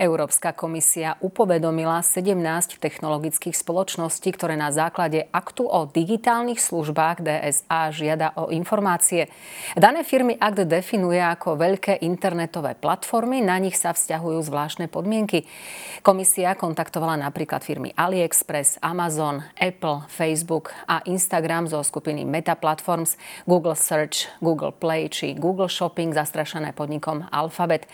Európska komisia upovedomila 17 technologických spoločností, ktoré na základe aktu o digitálnych službách DSA žiada o informácie. Dané firmy akt definuje ako veľké internetové platformy, na nich sa vzťahujú zvláštne podmienky. Komisia kontaktovala napríklad firmy AliExpress, Amazon, Apple, Facebook a Instagram zo skupiny Meta Platforms, Google Search, Google Play či Google Shopping, zastrašené podnikom Alphabet.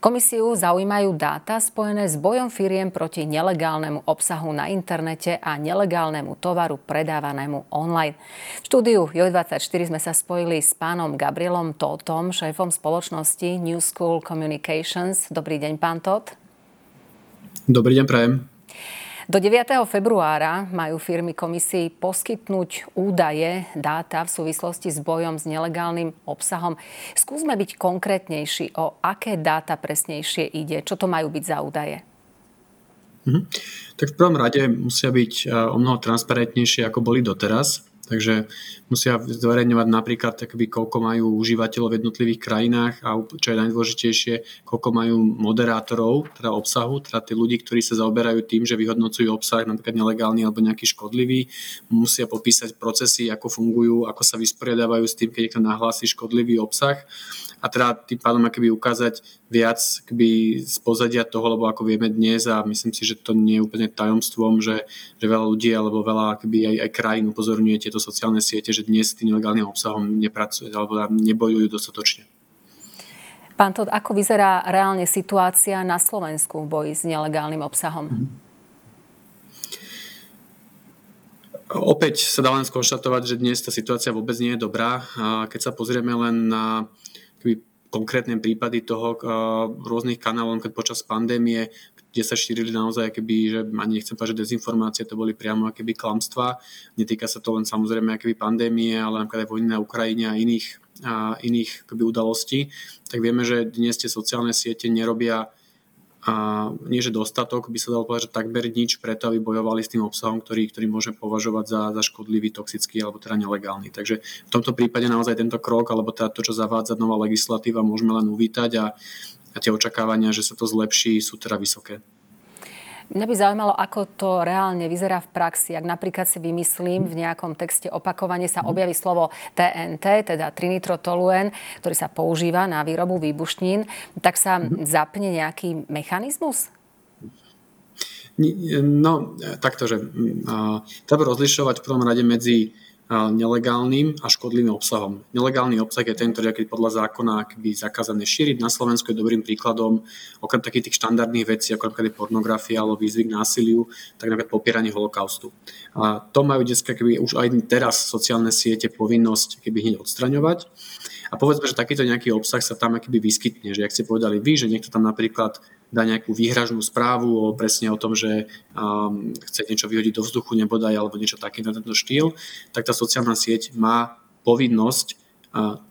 Komisiu zaujímajú dáta spojené s bojom firiem proti nelegálnemu obsahu na internete a nelegálnemu tovaru predávanému online. V štúdiu JO24 sme sa spojili s pánom Gabrielom Tóthom, šéfom spoločnosti New School Communications. Dobrý deň, pán Tóth. Dobrý deň, prajem. Do 9. februára majú firmy komisii poskytnúť údaje, dáta v súvislosti s bojom s nelegálnym obsahom. Skúsme byť konkrétnejší, o aké dáta presnejšie ide, čo to majú byť za údaje. Tak v prvom rade musia byť o mnoho transparentnejšie, ako boli doteraz. Takže musia zverejňovať napríklad akoby, koľko majú užívateľov v jednotlivých krajinách a čo je najdôležitejšie, koľko majú moderátorov, teda obsahu, teda tí ľudí, ktorí sa zaoberajú tým, že vyhodnocujú obsah, napríklad nelegálny alebo nejaký škodlivý. Musia popísať procesy, ako fungujú, ako sa vysporiadávajú s tým, keď niekto nahlási škodlivý obsah. A teda tým pádom akoby ukázať viac akoby, z pozadia toho, lebo ako vieme dnes a myslím si, že to nie je úplne tajomstvom, že veľa ľudí alebo veľa akoby, aj krajín upozorňuje tieto sociálne siete, že dnes s tým nelegálnym obsahom nepracujú alebo nebojujú dostatočne. Pán Tóth, ako vyzerá reálne situácia na Slovensku v boji s nelegálnym obsahom? Opäť sa dá len skonštatovať, že dnes tá situácia vôbec nie je dobrá. Keď sa pozrieme len na konkrétne prípady toho rôznych kanálov, keď počas pandémie, kde sa šírili naozaj, akoby, že ani nechcem povedať, že dezinformácie, to boli priamo akoby klamstvá. Netýka sa to len samozrejme akoby pandémie, ale napríklad aj vojny na Ukrajine a iných akoby udalostí. Tak vieme, že dnes tie sociálne siete nerobia nie že dostatok, by sa dalo povedať, že takmer nič preto, aby bojovali s tým obsahom, ktorý môžeme považovať za škodlivý, toxický alebo teda nelegálny. Takže v tomto prípade naozaj tento krok, alebo teda to, čo zavádza nová legislatíva, môžeme len uvítať a tie očakávania, že sa to zlepší, sú teda vysoké. Mňa by zaujímalo, ako to reálne vyzerá v praxi. Ak napríklad si vymyslím, v nejakom texte opakovane sa objaví slovo TNT, teda trinitrotoluen, ktorý sa používa na výrobu výbušnín, tak sa zapne nejaký mechanizmus? No, taktože. Treba rozlišovať v prvom rade medzi nelegálnym a škodlivým obsahom. Nelegálny obsah je ten, ktorý je podľa zákona akby zakázané šíriť. Na Slovensku je dobrým príkladom, okrem takých tých štandardných vecí, ako napríklad pornografia alebo výzvy k násiliu, tak napríklad popieranie holokaustu. A to majú dneska keby už aj teraz sociálne siete povinnosť keby hneď odstraňovať. A povedzme, že takýto nejaký obsah sa tam akby vyskytne, že ak ste povedali vy, že niekto tam napríklad dá nejakú výhražnú správu presne o tom, že chce niečo vyhodiť do vzduchu, nebodaj, alebo niečo také na tento štýl, tak tá sociálna sieť má povinnosť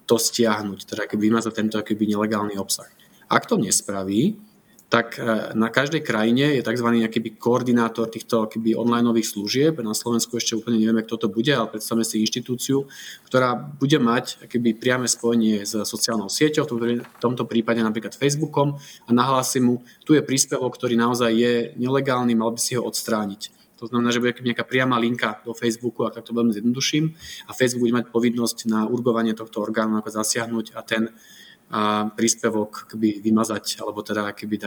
to stiahnuť, teda vymazať tento akýby nelegálny obsah. Ak to nespraví, tak na každej krajine je tzv. Nejaký koordinátor týchto akýby onlineových služieb. Na Slovensku ešte úplne nevieme, kto to bude, ale predstavme si inštitúciu, ktorá bude mať akýby priame spojenie s sociálnou sieťou, v tomto prípade napríklad Facebookom, a nahlási mu, tu je príspevok, ktorý naozaj je nelegálny, mal by si ho odstrániť. To znamená, že bude nejaká priama linka do Facebooku, ak to veľmi zjednoduším, a Facebook bude mať povinnosť na urgovanie tohto orgánu ako zasiahnuť a ten príspevok akby vymazať, alebo teda akby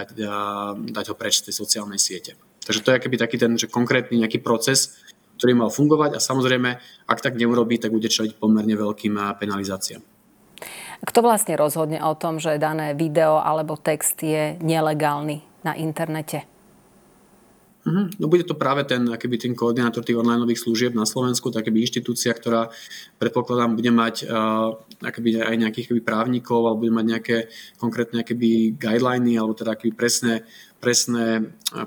dať ho preč z tej sociálnej siete. Takže to je akby taký ten, že konkrétny nejaký proces, ktorý mal fungovať, a samozrejme, ak tak neurobí, tak bude čeliť pomerne veľkým penalizáciám. Kto vlastne rozhodne o tom, že dané video alebo text je nelegálny na internete? No bude to práve ten koordinátor tých onlineových služieb na Slovensku, tá inštitúcia, ktorá predpokladám bude mať aj nejakých právnikov, alebo bude mať nejaké konkrétne guideliny, alebo teda presné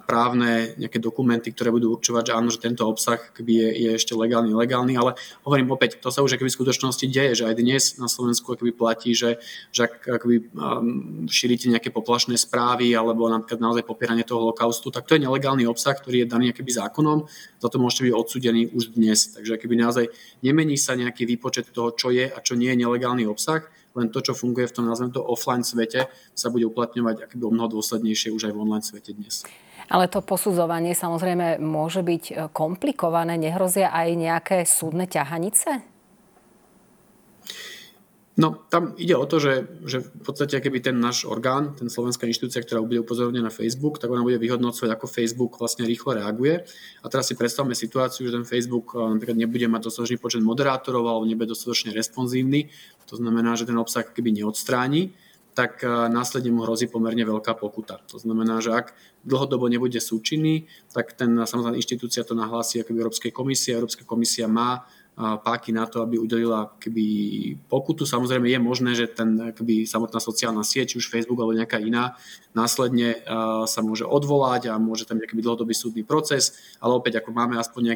právne nejaké dokumenty, ktoré budú určovať, že áno, že tento obsah je ešte legálny, nelegálny, ale hovorím opäť, to sa už v skutočnosti deje, že aj dnes na Slovensku platí, že šírite nejaké poplašné správy, alebo napríklad naozaj popieranie toho holokaustu, tak to je nelegálny obsah, ktorý je daný zákonom, za to môžete byť odsúdení už dnes. Takže naozaj nemení sa nejaký výpočet toho, čo je a čo nie je nelegálny obsah, len to, čo funguje v tom, nazvem to, offline svete, sa bude uplatňovať akoby o mnoho dôslednejšie už aj v online svete dnes. Ale to posudzovanie samozrejme môže byť komplikované. Nehrozia aj nejaké súdne ťahanice? No, tam ide o to, že v podstate keby ten náš orgán, ten slovenská inštitúcia, ktorá bude upozornená na Facebook, tak ona bude vyhodnocovať, ako Facebook vlastne rýchlo reaguje. A teraz si predstavme situáciu, že ten Facebook napríklad nebude mať dostatočný počet moderátorov alebo nebude dostatočne responsívny. To znamená, že ten obsah keby neodstráni, tak následne mu hrozí pomerne veľká pokuta. To znamená, že ak dlhodobo nebude súčinný, tak ten samozrejme inštitúcia to nahlási akoby Európskej komisie. Európska komisia má páky na to, aby udelila keby pokutu. Samozrejme je možné, že ten keby samotná sociálna sieť, už Facebook alebo nejaká iná, následne sa môže odvolať a môže tam nejaký dlhodobý súdny proces, ale opäť ako máme aspoň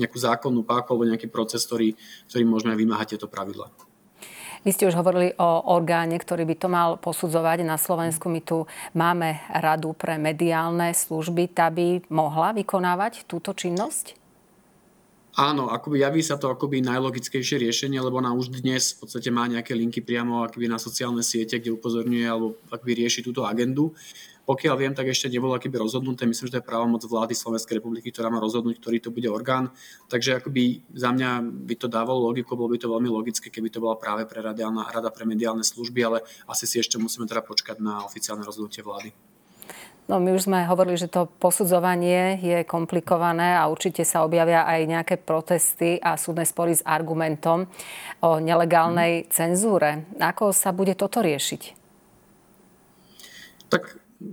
nejakú zákonnú páku alebo nejaký proces, ktorý môžeme vymáhať tieto pravidlá. Vy ste už hovorili o orgáne, ktorý by to mal posudzovať. Na Slovensku my tu máme Radu pre mediálne služby. Tá by mohla vykonávať túto činnosť? Áno, akoby javí sa to akoby najlogickejšie riešenie, lebo ona už dnes v podstate má nejaké linky priamo akoby na sociálne siete, kde upozorňuje alebo akoby rieši túto agendu. Pokiaľ viem, tak ešte nebolo akoby rozhodnuté. Myslím, že to je právomoc vlády Slovenskej republiky, ktorá má rozhodnúť, ktorý to bude orgán. Takže akoby za mňa by to dávalo logiku, bolo by to veľmi logické, keby to bola práve pre Rada pre mediálne služby, ale asi si ešte musíme teda počkať na oficiálne rozhodnutie vlády. No, my už sme hovorili, že to posudzovanie je komplikované a určite sa objavia aj nejaké protesty a súdne spory s argumentom o nelegálnej cenzúre. Ako sa bude toto riešiť?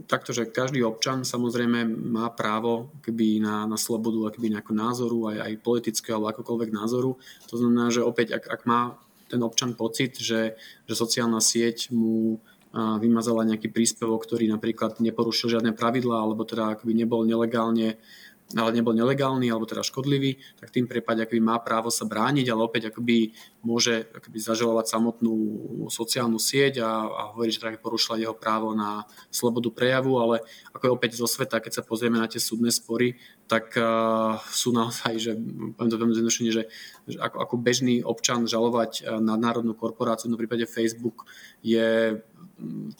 Takto, že každý občan samozrejme má právo keby na slobodu keby nejakého názoru, aj politického alebo akokoľvek názoru. To znamená, že opäť, ak má ten občan pocit, že sociálna sieť mu vymazala nejaký príspevok, ktorý napríklad neporušil žiadne pravidlá, alebo teda akoby nebol nelegálny, alebo teda škodlivý, tak tým prípade akoby má právo sa brániť, ale opäť akoby môže akoby zažalovať samotnú sociálnu sieť a hovorí, že teda porušila jeho právo na slobodu prejavu, ale ako opäť zo sveta, keď sa pozrieme na tie súdne spory, tak sú naozaj, že poviem to veľmi zjednodušene, že ako bežný občan žalovať nadnárodnú korporáciu, v prípade Facebook je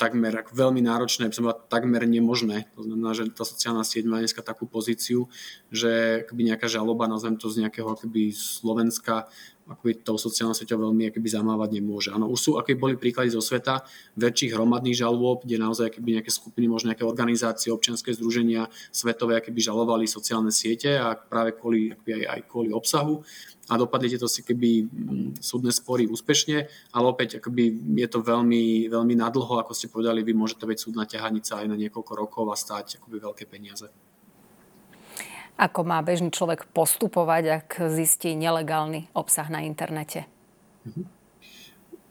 takmer veľmi náročné, takmer nemožné. To znamená, že tá sociálna sieť má dneska takú pozíciu, že akoby nejaká žaloba, nazvem to, z nejakého akoby Slovenska, akoby tou sociálnou sieťou veľmi akoby zamávať nemôže. Áno, už sú akoby boli príklady zo sveta väčších hromadných žalôb, kde naozaj akoby nejaké skupiny, možno nejaké organizácie, občianske združenia svetové akoby žalovali sociálne siete a práve kvôli aj kvôli obsahu. A dopadli tieto si keby súdne spory úspešne, ale opäť akoby je to veľmi, veľmi nadlho, ako ste povedali, vy môže to byť súdna ťahanica aj na niekoľko rokov a stáť akoby veľké peniaze. Ako má bežný človek postupovať, ak zistí nelegálny obsah na internete?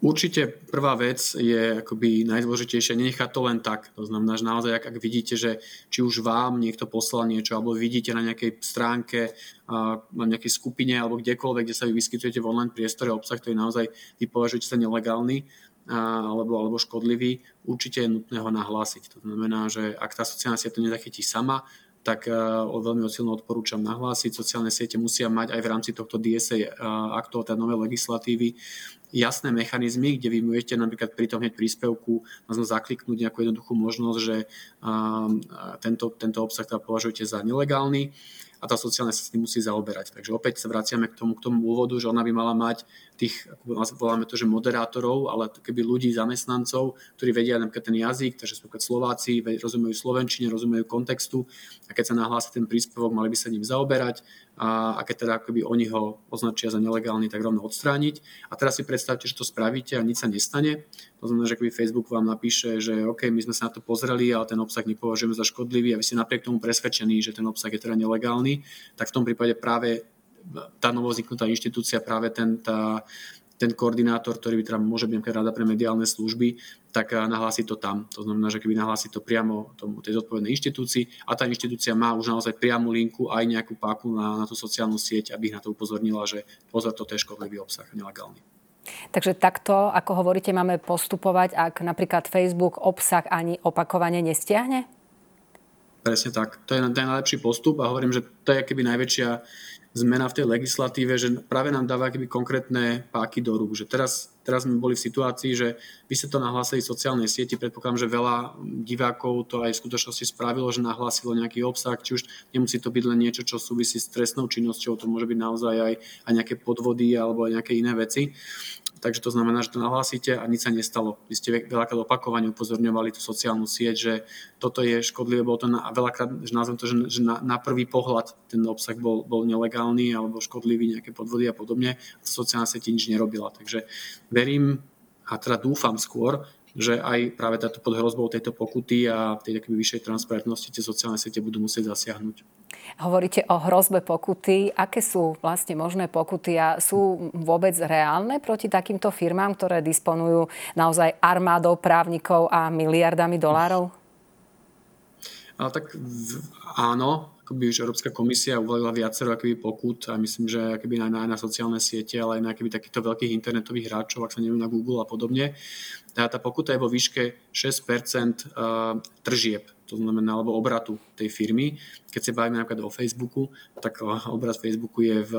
Určite prvá vec je akoby najdôležitejšia, nenechať to len tak. To znamená, že naozaj, ak vidíte, že či už vám niekto poslal niečo, alebo vidíte na nejakej stránke, na nejakej skupine, alebo kdekoľvek, kde sa vy vyskytujete v online priestore obsah, ktorý naozaj vy považujete za nelegálny, alebo škodlivý, určite je nutné ho nahlásiť. To znamená, že ak tá sociálna sieť to nezachytí sama, tak veľmi silno odporúčam nahlásiť. Sociálne siete musia mať aj v rámci tohto DSA aktov, teda novej legislatívy, jasné mechanizmy, kde vy môžete napríklad pri tom hneď príspevku zakliknúť nejakú jednoduchú možnosť, že tento obsah teda považujete za nelegálny a tá sociálna sieť musí zaoberať. Takže opäť sa vraciame k tomu úvodu, že ona by mala mať tých, ako voláme to, že moderátorov, ale keby ľudí, zamestnancov, ktorí vedia napríklad ten jazyk, takže Slováci rozumejú slovenčine, rozumejú kontextu a keď sa nahlási ten príspevok, mali by sa ním zaoberať a keď teda akoby oni ho označia za nelegálny, tak rovno odstrániť. A teraz si predstavte, že to spravíte a nič sa nestane. To znamená, že akoby Facebook vám napíše, že OK, my sme sa na to pozreli, ale ten obsah nepovažujeme za škodlivý a vy ste napriek tomu presvedčení, že ten obsah je teda nelegálny, tak v tom prípade práve tá novovzniknutá inštitúcia, práve ten koordinátor, ktorý by teda môže byť Rada pre mediálne služby, tak nahlási to tam. To znamená, že keby nahlási to priamo tej zodpovednej inštitúcii a tá inštitúcia má už naozaj priamu linku aj nejakú páku na tú sociálnu sieť, aby ich na to upozornila, že pozor, toto je škodlivý obsah, nelegálny. Takže takto, ako hovoríte, máme postupovať, ak napríklad Facebook obsah ani opakovane nestiahne? Presne tak. To je najlepší postup a hovorím, že to je keby najväčšia zmena v tej legislatíve, že práve nám dáva akoby konkrétne páky do rúk. Že teraz sme boli v situácii, že vy ste to nahlásili v sociálnej sieti, predpokladám, že veľa divákov to aj v skutočnosti spravilo, že nahlásilo nejaký obsah, či už nemusí to byť len niečo, čo súvisí s trestnou činnosťou, to môže byť naozaj aj nejaké podvody alebo aj nejaké iné veci. Takže to znamená, že to nahlásite a nič sa nestalo. Vy ste veľakrát opakovane upozorňovali tú sociálnu sieť, že toto je škodlivé, bolo to veľakrát, že nazvem to, že na prvý pohľad ten obsah bol nelegálny alebo škodlivý, nejaké podvody a podobne. A sociálna sieť nič nerobila. Takže verím a teda dúfam skôr, že aj práve táto pod hrozbou tejto pokuty a tej takej vyššej transparentnosti tie sociálne siete budú musieť zasiahnuť. Hovoríte o hrozbe pokuty. Aké sú vlastne možné pokuty a sú vôbec reálne proti takýmto firmám, ktoré disponujú naozaj armádou právnikov a miliardami dolárov? Ale tak áno. Akoby už Európska komisia uvalila viacero akoby pokút a myslím, že akoby na sociálne siete, ale aj na akoby takýchto veľkých internetových hráčov, ak sa neviem, na Google a podobne. Tá pokuta je vo výške 6% tržieb, to znamená, alebo obratu tej firmy. Keď sa bavíme napríklad o Facebooku, tak obrat Facebooku je v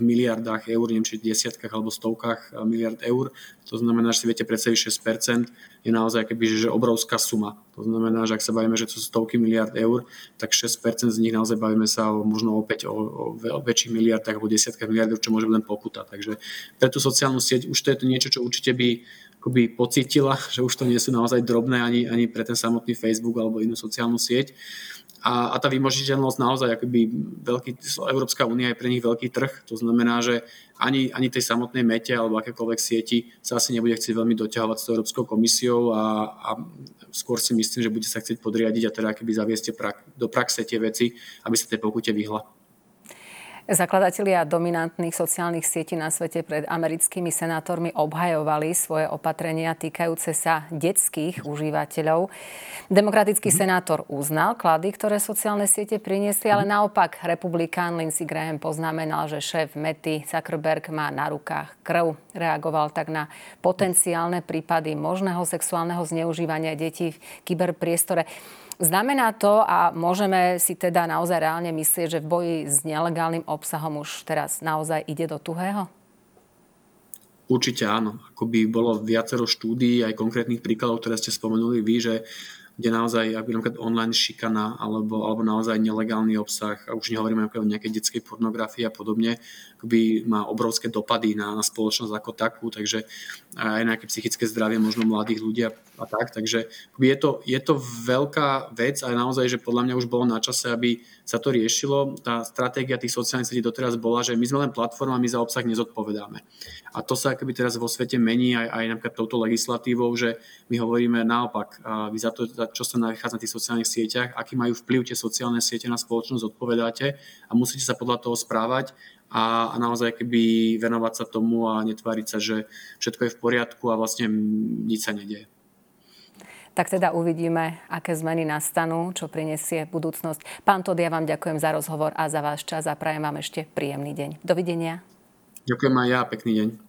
miliardách eur, neviem, či desiatkách alebo stovkách miliard eur. To znamená, že si viete predstaviť 6% je naozaj akoby, že obrovská suma. To znamená, že ak sa bavíme, že to sú stovky miliard eur, tak 6% z nich naozaj bavíme sa možno opäť o väčších miliardách alebo desiatkách miliardov, čo môže byť len pokuta. Takže pre tú sociálnu sieť už to je to niečo, čo určite by pocítila, že už to nie sú naozaj drobné ani pre ten samotný Facebook alebo inú sociálnu sieť. A tá vymožiteľnosť naozaj akoby Európska únia je pre nich veľký trh. To znamená, že ani tej samotnej Mete alebo akékoľvek sieti sa asi nebude chcieť veľmi doťahovať s tou Európskou komisiou a skôr si myslím, že bude sa chcieť podriadiť a teda akoby zaviesť do praxe tie veci, aby sa tej pokute vyhla. Zakladatelia dominantných sociálnych sietí na svete pred americkými senátormi obhajovali svoje opatrenia týkajúce sa detských užívateľov. Demokratický senátor uznal klady, ktoré sociálne siete priniesli, ale naopak republikán Lindsey Graham poznamenal, že šéf Mety Zuckerberg má na rukách krv. Reagoval tak na potenciálne prípady možného sexuálneho zneužívania detí v kyberpriestore. Znamená to, a môžeme si teda naozaj reálne myslieť, že v boji s nelegálnym obsahom už teraz naozaj ide do tuhého? Určite áno. Akoby bolo viacero štúdií, aj konkrétnych príkladov, ktoré ste spomenuli vy, že kde naozaj napríklad online šikana alebo naozaj nelegálny obsah, a už nehovoríme o nejakej detskej pornografii a podobne, akoby má obrovské dopady na spoločnosť ako takú, takže aj na nejaké psychické zdravie možno mladých ľudí a tak. Takže je to veľká vec a naozaj, že podľa mňa už bolo na čase, aby sa to riešilo. Tá stratégia tých sociálnych sietí doteraz bola, že my sme len platforma, my za obsah nezodpovedáme. A to sa akoby teraz vo svete mení aj napríklad touto legislatívou, že my hovoríme naopak, vy za to, čo sa nachádza na tých sociálnych sieťach, aký majú vplyv tie sociálne siete na spoločnosť, odpovedáte a musíte sa podľa toho správať a naozaj keby venovať sa tomu a netváriť sa, že všetko je v poriadku a vlastne nič sa nedeje. Tak teda uvidíme, aké zmeny nastanú, čo prinesie budúcnosť. Pán Tóth, ja vám ďakujem za rozhovor a za váš čas a prajem vám ešte príjemný deň. Dovidenia. Ďakujem aj ja, pekný deň.